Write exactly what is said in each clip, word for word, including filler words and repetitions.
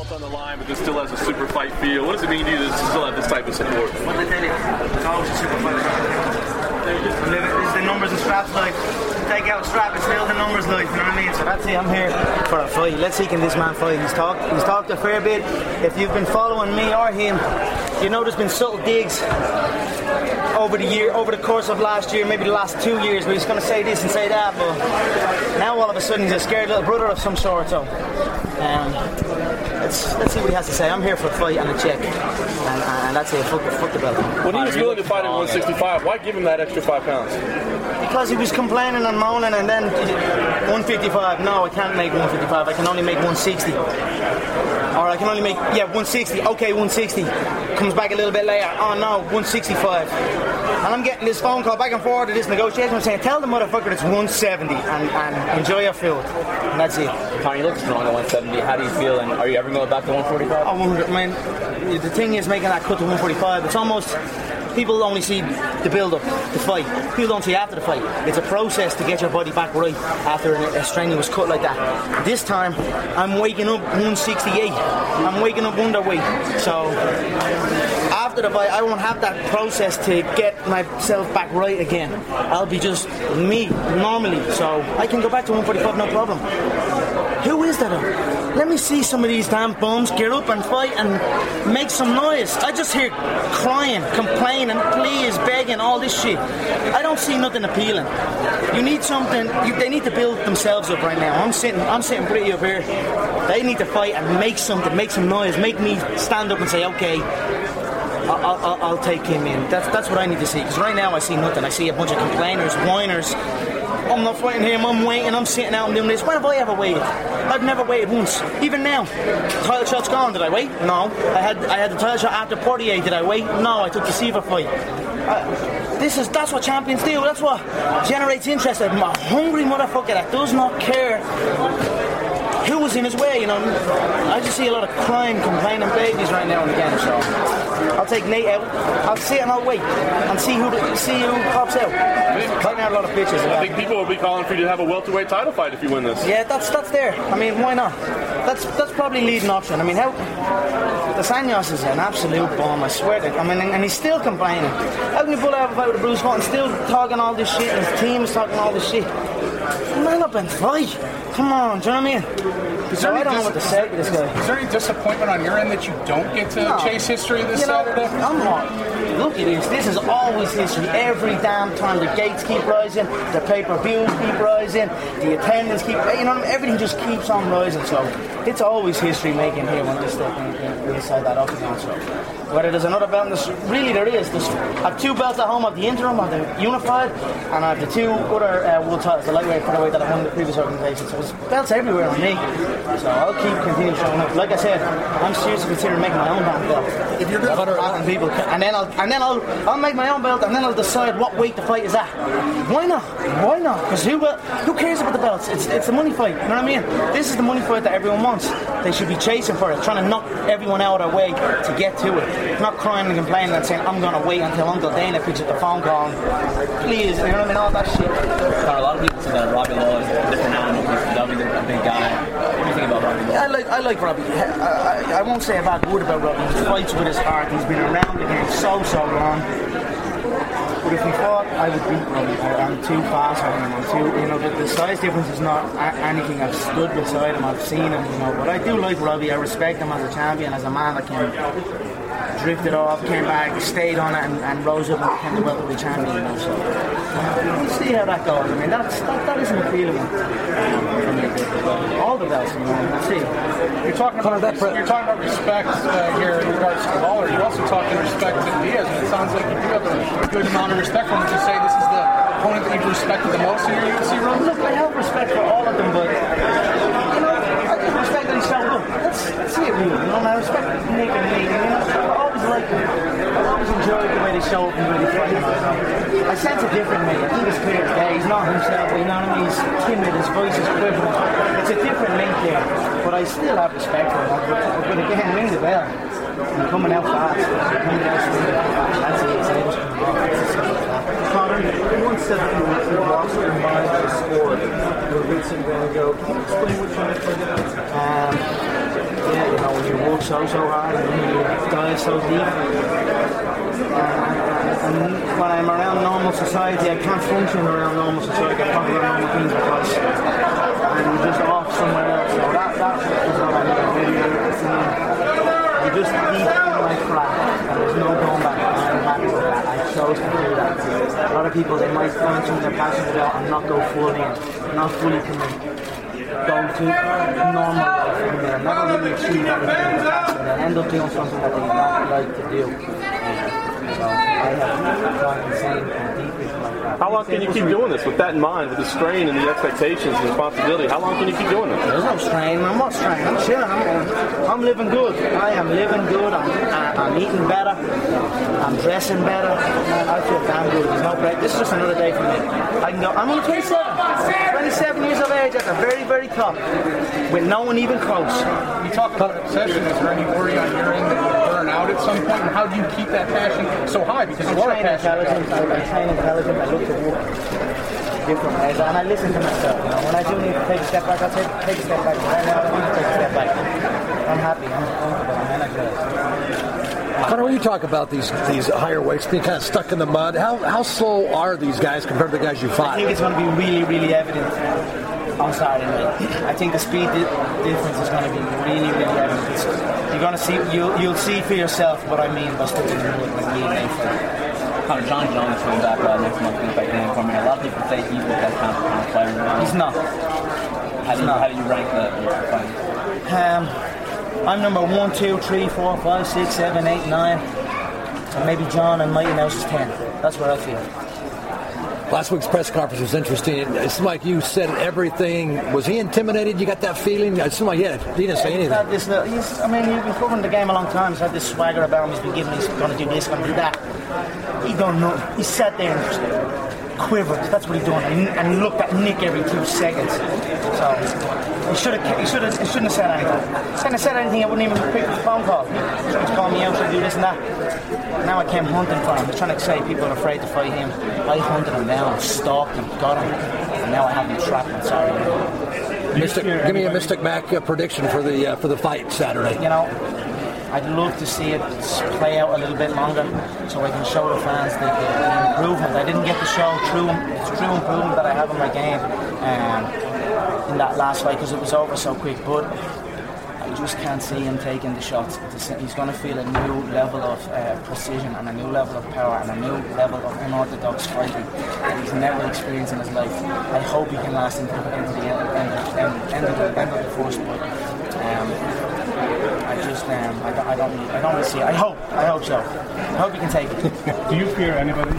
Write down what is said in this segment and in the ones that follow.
health on the line, but this still has a super fight feel. What does it mean to you to still have this type of support? Well, I tell you, it's always a super fight. It's the numbers and straps, like, take out strap, it's still the numbers, like, you know what I mean? So that's it, I'm here for a fight. Let's see, can this man fight? He's talked, he's talked a fair bit. If you've been following me or him, you know there's been subtle digs over the year, over the course of last year, maybe the last two years, where he's going to say this and say that, but now all of a sudden he's a scared little brother of some sort, so um, let's, let's see what he has to say. I'm here for a fight and a check, and, and that's it, fuck, fuck the belt. When he was willing to fight at one sixty-five, why give him that extra five pounds? Because he was complaining and moaning, and then one fifty-five, no, I can't make one fifty-five, I can only make one sixty. Or I can only make, yeah, one sixty, okay, one sixty. Comes back a little bit later, oh no, one sixty-five. And I'm getting this phone call back and forward to this negotiation, I'm saying, tell the motherfucker it's one seventy and, and enjoy your food. And that's it. Conor, you look strong at one seventy, how do you feel, and are you ever going back to one forty-five? Oh, man, the thing is making that cut to one forty-five, it's almost... People only see the build-up, the fight. People don't see after the fight. It's a process to get your body back right after a strenuous cut like that. This time, I'm waking up one sixty-eight. I'm waking up underweight. So, after the fight, I won't have that process to get myself back right again. I'll be just me, normally. So, I can go back to one forty-five, no problem. Who is that? Up? Let me see some of these damn bums get up and fight and make some noise. I just hear crying, complaining, and please, begging, all this shit. I don't see nothing appealing. You need something. You, they need to build themselves up right now. I'm sitting. I'm sitting pretty up here. They need to fight and make something, make some noise, make me stand up and say, okay, I'll, I'll, I'll take him in. That's that's what I need to see. Because right now I see nothing. I see a bunch of complainers, whiners. I'm not fighting him, I'm waiting, I'm sitting out and doing this. When have I ever waited? I've never waited once. Even now. Title shot's gone, did I wait? No. I had I had the title shot after Poirier, did I wait? No, I took the Seaver fight. Uh, this is that's what champions do, that's what generates interest. I'm a hungry motherfucker that does not care who was in his way, you know. I just see a lot of crying, complaining babies right now and again, so I'll take Nate out, I'll sit and I'll wait and see who see who pops out. Right now a lot of bitches. I think people will be calling for you to have a welterweight title fight if you win this. Yeah, that's that's there. I mean, why not? That's that's probably leading option. I mean, how the Sanyos is an absolute bomb, I swear to it. I mean, and, and he's still complaining. How can you pull out a fight with a Bruce Watt and still talking all this shit and his team is talking all this shit? Man up and fight. Come on, do you know what I mean? So I don't dis- know what to say to this guy. Is there any disappointment on your end that you don't get to no. chase history this you know, Saturday? I'm not. Look at this. This is always history. Every damn time the gates keep rising, the pay-per-views keep rising, the attendance keep... You know what I mean? Everything just keeps on rising. So it's always history making here when this stuff inside that octagon. So whether there's another belt in this... Really, there is. There's, I have two belts at home. I have the interim, I have the unified, and I have the two other uh, world titles, the lightweight, featherweight that I won the previous organization. So there's belts everywhere on me. So I'll keep continuing showing up. Like I said, I'm seriously considering making my own damn belt. If you're doing one hundred people, and then I'll and then I'll I'll make my own belt, and then I'll decide what weight the fight is at. Why not? Why not? Because who uh, who cares about the belts? It's it's the money fight. You know what I mean? This is the money fight that everyone wants. They should be chasing for it, trying to knock everyone out of their way to get to it. Not crying and complaining and saying I'm gonna wait until Uncle Dana picks up the phone call. Please, you know what I mean? All that shit. A lot of people say that Robbie Lawler is a different animal. He's a big guy. What do you think about Robbie? I like, I like Robbie. I, I, I won't say a bad word about Robbie. He fights with his heart. He's been around the game so, so long. But if he fought, I would beat Robbie. I'm too fast on him. I'm too, you know, the, the size difference is not anything. I've stood beside him. I've seen him, you know. But I do like Robbie. I respect him as a champion, as a man that can... drifted off, came back, stayed on it, and, and rose up and became the welterweight champion. You know, so uh, we'll see how that goes. I mean, that's, that, that isn't appealing um, all the belts. You know, we'll see. You're talking about that you're talking about respect uh, here in regards to Lawler. You're also talking respect to Diaz, and it sounds like you do have a good amount of respect for him. Would you say this is the opponent that you've respected the most in your U F C run? Look, I have respect for all of them, but you know, I just respect that he's so good. Let's see it, really. You know, I respect Nick and Nate. You know, Like, I always enjoyed the way they showed him when he fight. I sense a different Nate. I think it's clear as day. He's not himself, you know what I mean? He's timid, his voice is quivering. It's a different Nate there, but I still have respect for him. But again, ring the bell. I'm coming out fast. I'm coming out fast. That's it. It's able to come off. Conor, you once said that you were lost your mind by the score. You were Vincent Van Gogh. Can you explain what you're trying to figure out? Um, yeah, you know, when you worked so, so hard and died so deep. Uh, and when I'm around normal society, I can't function around normal society. I can't talk about normal things because I'm just off somewhere else. So that, that is what I need to do. You just need my craft, and there's no going back. I'm happy with that. I chose to do that. A lot of people, they might find something they're passionate about and not go fully in, not fully commit. Go to normal life and they're never really achieve everything that and they end up doing something that they don't like to do. So I have gone insane and deep into my craft. How long can you keep doing this with that in mind, with the strain and the expectations and responsibility? How long can you keep doing this? There's no strain. I'm not strained. I'm chilling. I'm, I'm living good. I am living good. I'm, I'm eating better. I'm dressing better. I feel damn good. There's no break. This is just another day for me. I can go, I'm only twenty-seven. twenty-seven years of age at the very, very top, with no one even close. You talk about obsession. Is there any worry on your end that you'll burn out at some point? And how do you keep that passion so high? Because I you are passionate. I train intelligent. I look at work different ways, and I listen to myself. You know? When I do need to take a step back, I take, take a step back. When I need to take a step back, I'm happy. I'm comfortable. I'm energized. Conor, when you talk about these these higher weights being kind of stuck in the mud, how how slow are these guys compared to the guys you fought? I think it's going to be really, really evident on Saturday night. I think the speed di- difference is going to be really, really evident. It's, you're going to see, you'll you'll see for yourself what I mean by sticking in the mud with me and Nathan. Conor, John Jones is going back uh, next month in the fight game for me. A lot of people say he's that kind of, kind of fighter. Now. He's not. How do you, how do you rank the, the fight? Um. I'm number one, two, three, four, five, six, seven, eight, nine, and maybe John and Mighty Mouse is ten. That's where I feel. Last week's press conference was interesting. It seemed like you said everything. Was he intimidated? You got that feeling? It seemed like, yeah, he didn't say anything. He's this, he's, I mean, he's been covering the game a long time. He's had this swagger about him. He's been giving, he's going to do this, going to do that. He don't know. He sat there and just quivered. That's what he's doing. And he looked at Nick every two seconds. So... He should have. He should have. He shouldn't have said anything. If I said anything, I wouldn't even pick the phone call. He was trying to call me out to do this and that. Now I came hunting for him. I was trying to say people are afraid to fight him. I hunted him down, stalked him, got him, and now I have him trapped. I'm sorry. Mystic, give me a Mystic Mac uh, prediction for the uh, for the fight Saturday. You know, I'd love to see it play out a little bit longer, so I can show the fans the, the, the improvement. I didn't get to show true, true improvement that I have in my game. Um, in that last fight because it was over so quick, but I just can't see him taking the shots. He's going to feel a new level of uh, precision and a new level of power and a new level of unorthodox fighting that he's never experienced in his life. I hope he can last until the end of the, end of, end, end of the, end of the first but um, I just um, I, don't, I don't I don't really see it. I hope I hope so. I hope he can take it. Do you fear anybody? Oh.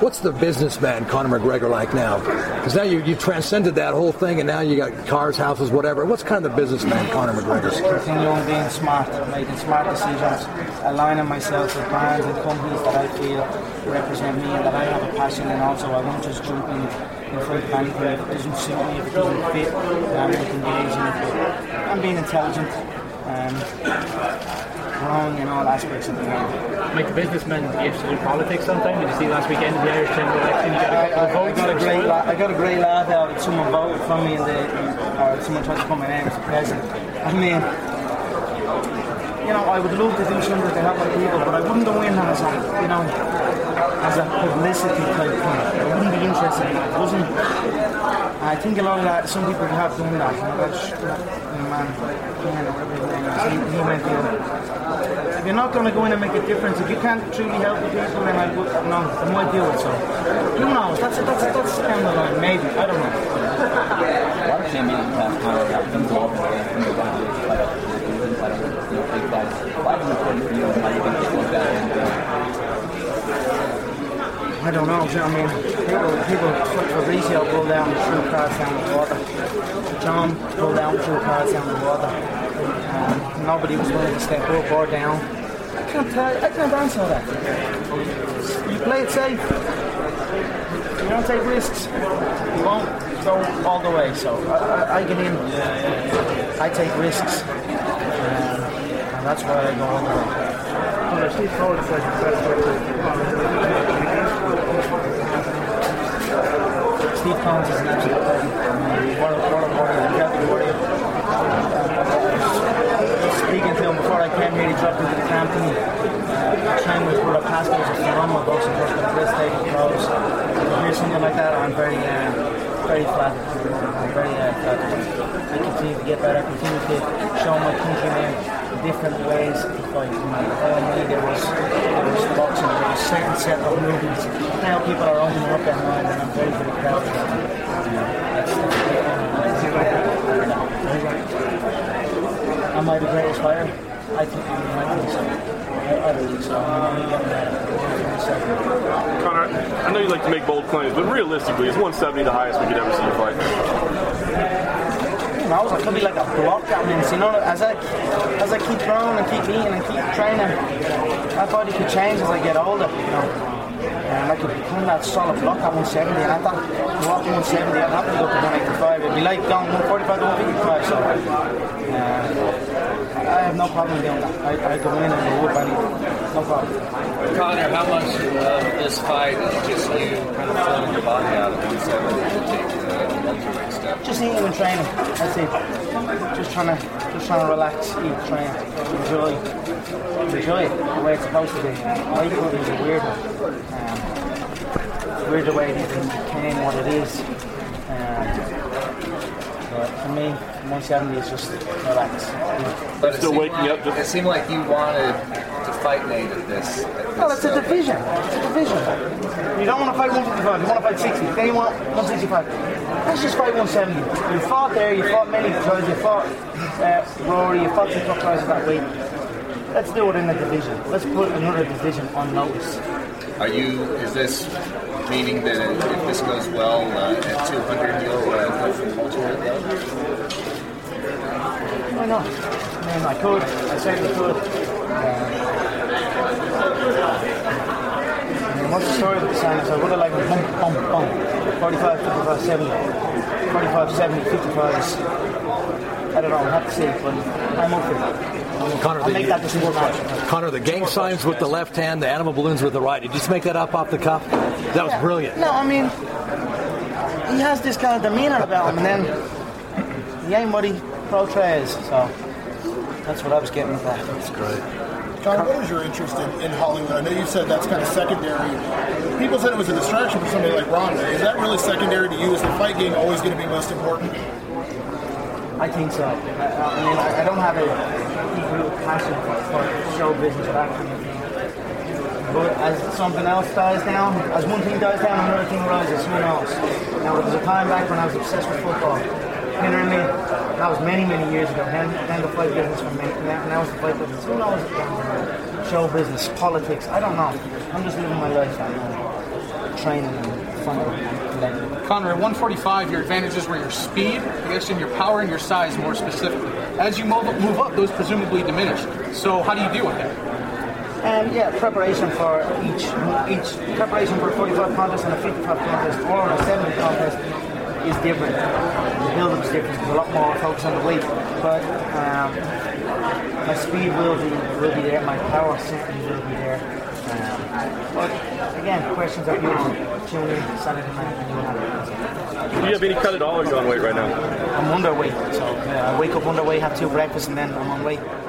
What's the businessman Conor McGregor like now? Because now you, you've transcended that whole thing and now you got cars, houses, whatever. What's kind of the businessman Conor McGregor? Just continuing being smart, making smart decisions, aligning myself with brands and companies that I feel represent me and that I have a passion in. Also, I won't just jump in. If it doesn't suit me, if it doesn't fit, then I'm not engaging. I'm being intelligent. Um, wrong in all aspects of the world. Make a businessman gets to do politics sometimes. Did you see last weekend in the Irish general election? You got a, I, I, vote I got a great la- I got a great laugh out that someone voted for me in the, or someone tried to put my name as president. I mean, you know, I would love to do something to help my people, but I wouldn't go in as a, you know, as a publicity type thing. I wouldn't be interested in it. I wasn't. I think a lot of that, some people have done that. You know, man, man, whatever his name is, he, he went in. You're not going to go in and make a difference if you can't truly help the people. Then I would no, I might deal with some. Who knows? That's a, that's a, that's kind of like maybe I don't know. Why did Jamie last time have them go up and go down to fight up? Why didn't you not even get one down? I don't know. I mean, people people Fabrizio pulled down two cards down the water. John pulled down two cards down the water. Um, nobody was willing to step up or down. I can't tell you, I can't answer that. You play it safe. You don't take risks. You won't go all the way. So I, I, I get in. I take risks. Um, and that's why I go all the way. Steve Collins said, Steve Collins is an absolute legend. He's one of the world warriors. He got the warrior. Speaking to him before I came here, he dropped into the Campton. Uh, China was one of Pascal's phenomenal boxing coach for the state of pros. To hear something like that, I'm very, uh, very flattered. I'm very uh, flattered. I continue to get better. I continue to show my countrymen different ways to fight. Before me, there was, there was boxing, there was a certain set of movements. Now people are opening up their mind, and I'm very, very proud of that. That's the great one. Am I the greatest fighter? I think I'm the greatest fighter. I believe so. I'm going to Conor, I know you like to make bold claims, but realistically, is one seventy the highest we could ever see you fight? I was like, probably like a block at minutes, you know, as I, as I keep growing and keep eating and keep training, my body could change as I get older, you know, and I could become that solid block at one seventy, and I thought, block one seventy, I'd have to go to one eighty-five, it'd be like going one forty-five to one fifty-five, so, uh, I have no problem doing that, I, I go in and I whoop anything, no problem. Conor, how much of this fight is just you kind of flowing your body out of one seventy and taking the welterweight step? Just eating and training. That's it. Just trying to, just trying to relax, eat, train, enjoy, enjoy it the way it's supposed to be. I thought it was a weird one. Um, weird the way it became what it is. Um, but for me, one seventy is just relax. But still waking like, up. Just... It seemed like you wanted to fight Nate at this. Well, it's a division. It's a division. You don't want to fight one fifty-five, you want to fight sixty. Then you want one sixty-five. Let's just fight one seventy. You fought there, you fought many guys, you fought uh, Rory, you fought some top guys that week. Let's do it in the division. Let's put another division on notice. Are you, is this meaning that if this goes well uh, at two hundred, you'll uh, go for the multiple level? Why not? I mean, I could. I certainly could. I mean, what's the story with the signs? I would have liked a bump, bump, bump. forty-five, fifty-five, seventy. forty-five, seventy, fifty-five. I don't know, I'll have to see it, but I'm up for that. Conor, I'll the, make that the sport question. Conor, the gang signs with the left hand, the animal balloons with the right. Did you just make that up off the cuff? That was yeah. brilliant. No, I mean, he has this kind of demeanor about him, and then he ain't what he portrays, so that's what I was getting at. That. That's great. Conor, what was your interest in, in Hollywood? I know you said that's kind of secondary. People said it was a distraction for somebody like Ronda. Is that really secondary to you? Is the fight game always going to be most important? I think so. I, I mean, I, I don't have a deep real passion for show business or acting. But as something else dies down, as one thing dies down, another thing rises, who knows? Now, there was a time back when I was obsessed with football. You know what I mean? That was many, many years ago. Then, then the flight business for me. Now it's the flight business. Who knows? Show business, politics. I don't know. I'm just living my life right now. Training and fun and learning. Conor, at one forty-five, your advantages were your speed, I guess, and your power and your size, more specifically. As you move up, move up, those presumably diminish. So how do you deal with that? Um, yeah, preparation for each, each preparation for a forty-five contest and a fifty-five contest or a seventy contest. Is different. The build-up is different. There's a lot more focus on the weight, but um, my speed will be will be there. My power certainly will be there. Um, but again, questions are beautiful. Tune in Saturday night and you'll have an answer. Do you have any cut at all, or are you on weight right now? I'm underweight, so uh, I wake up underweight, have two breakfasts, and then I'm on weight.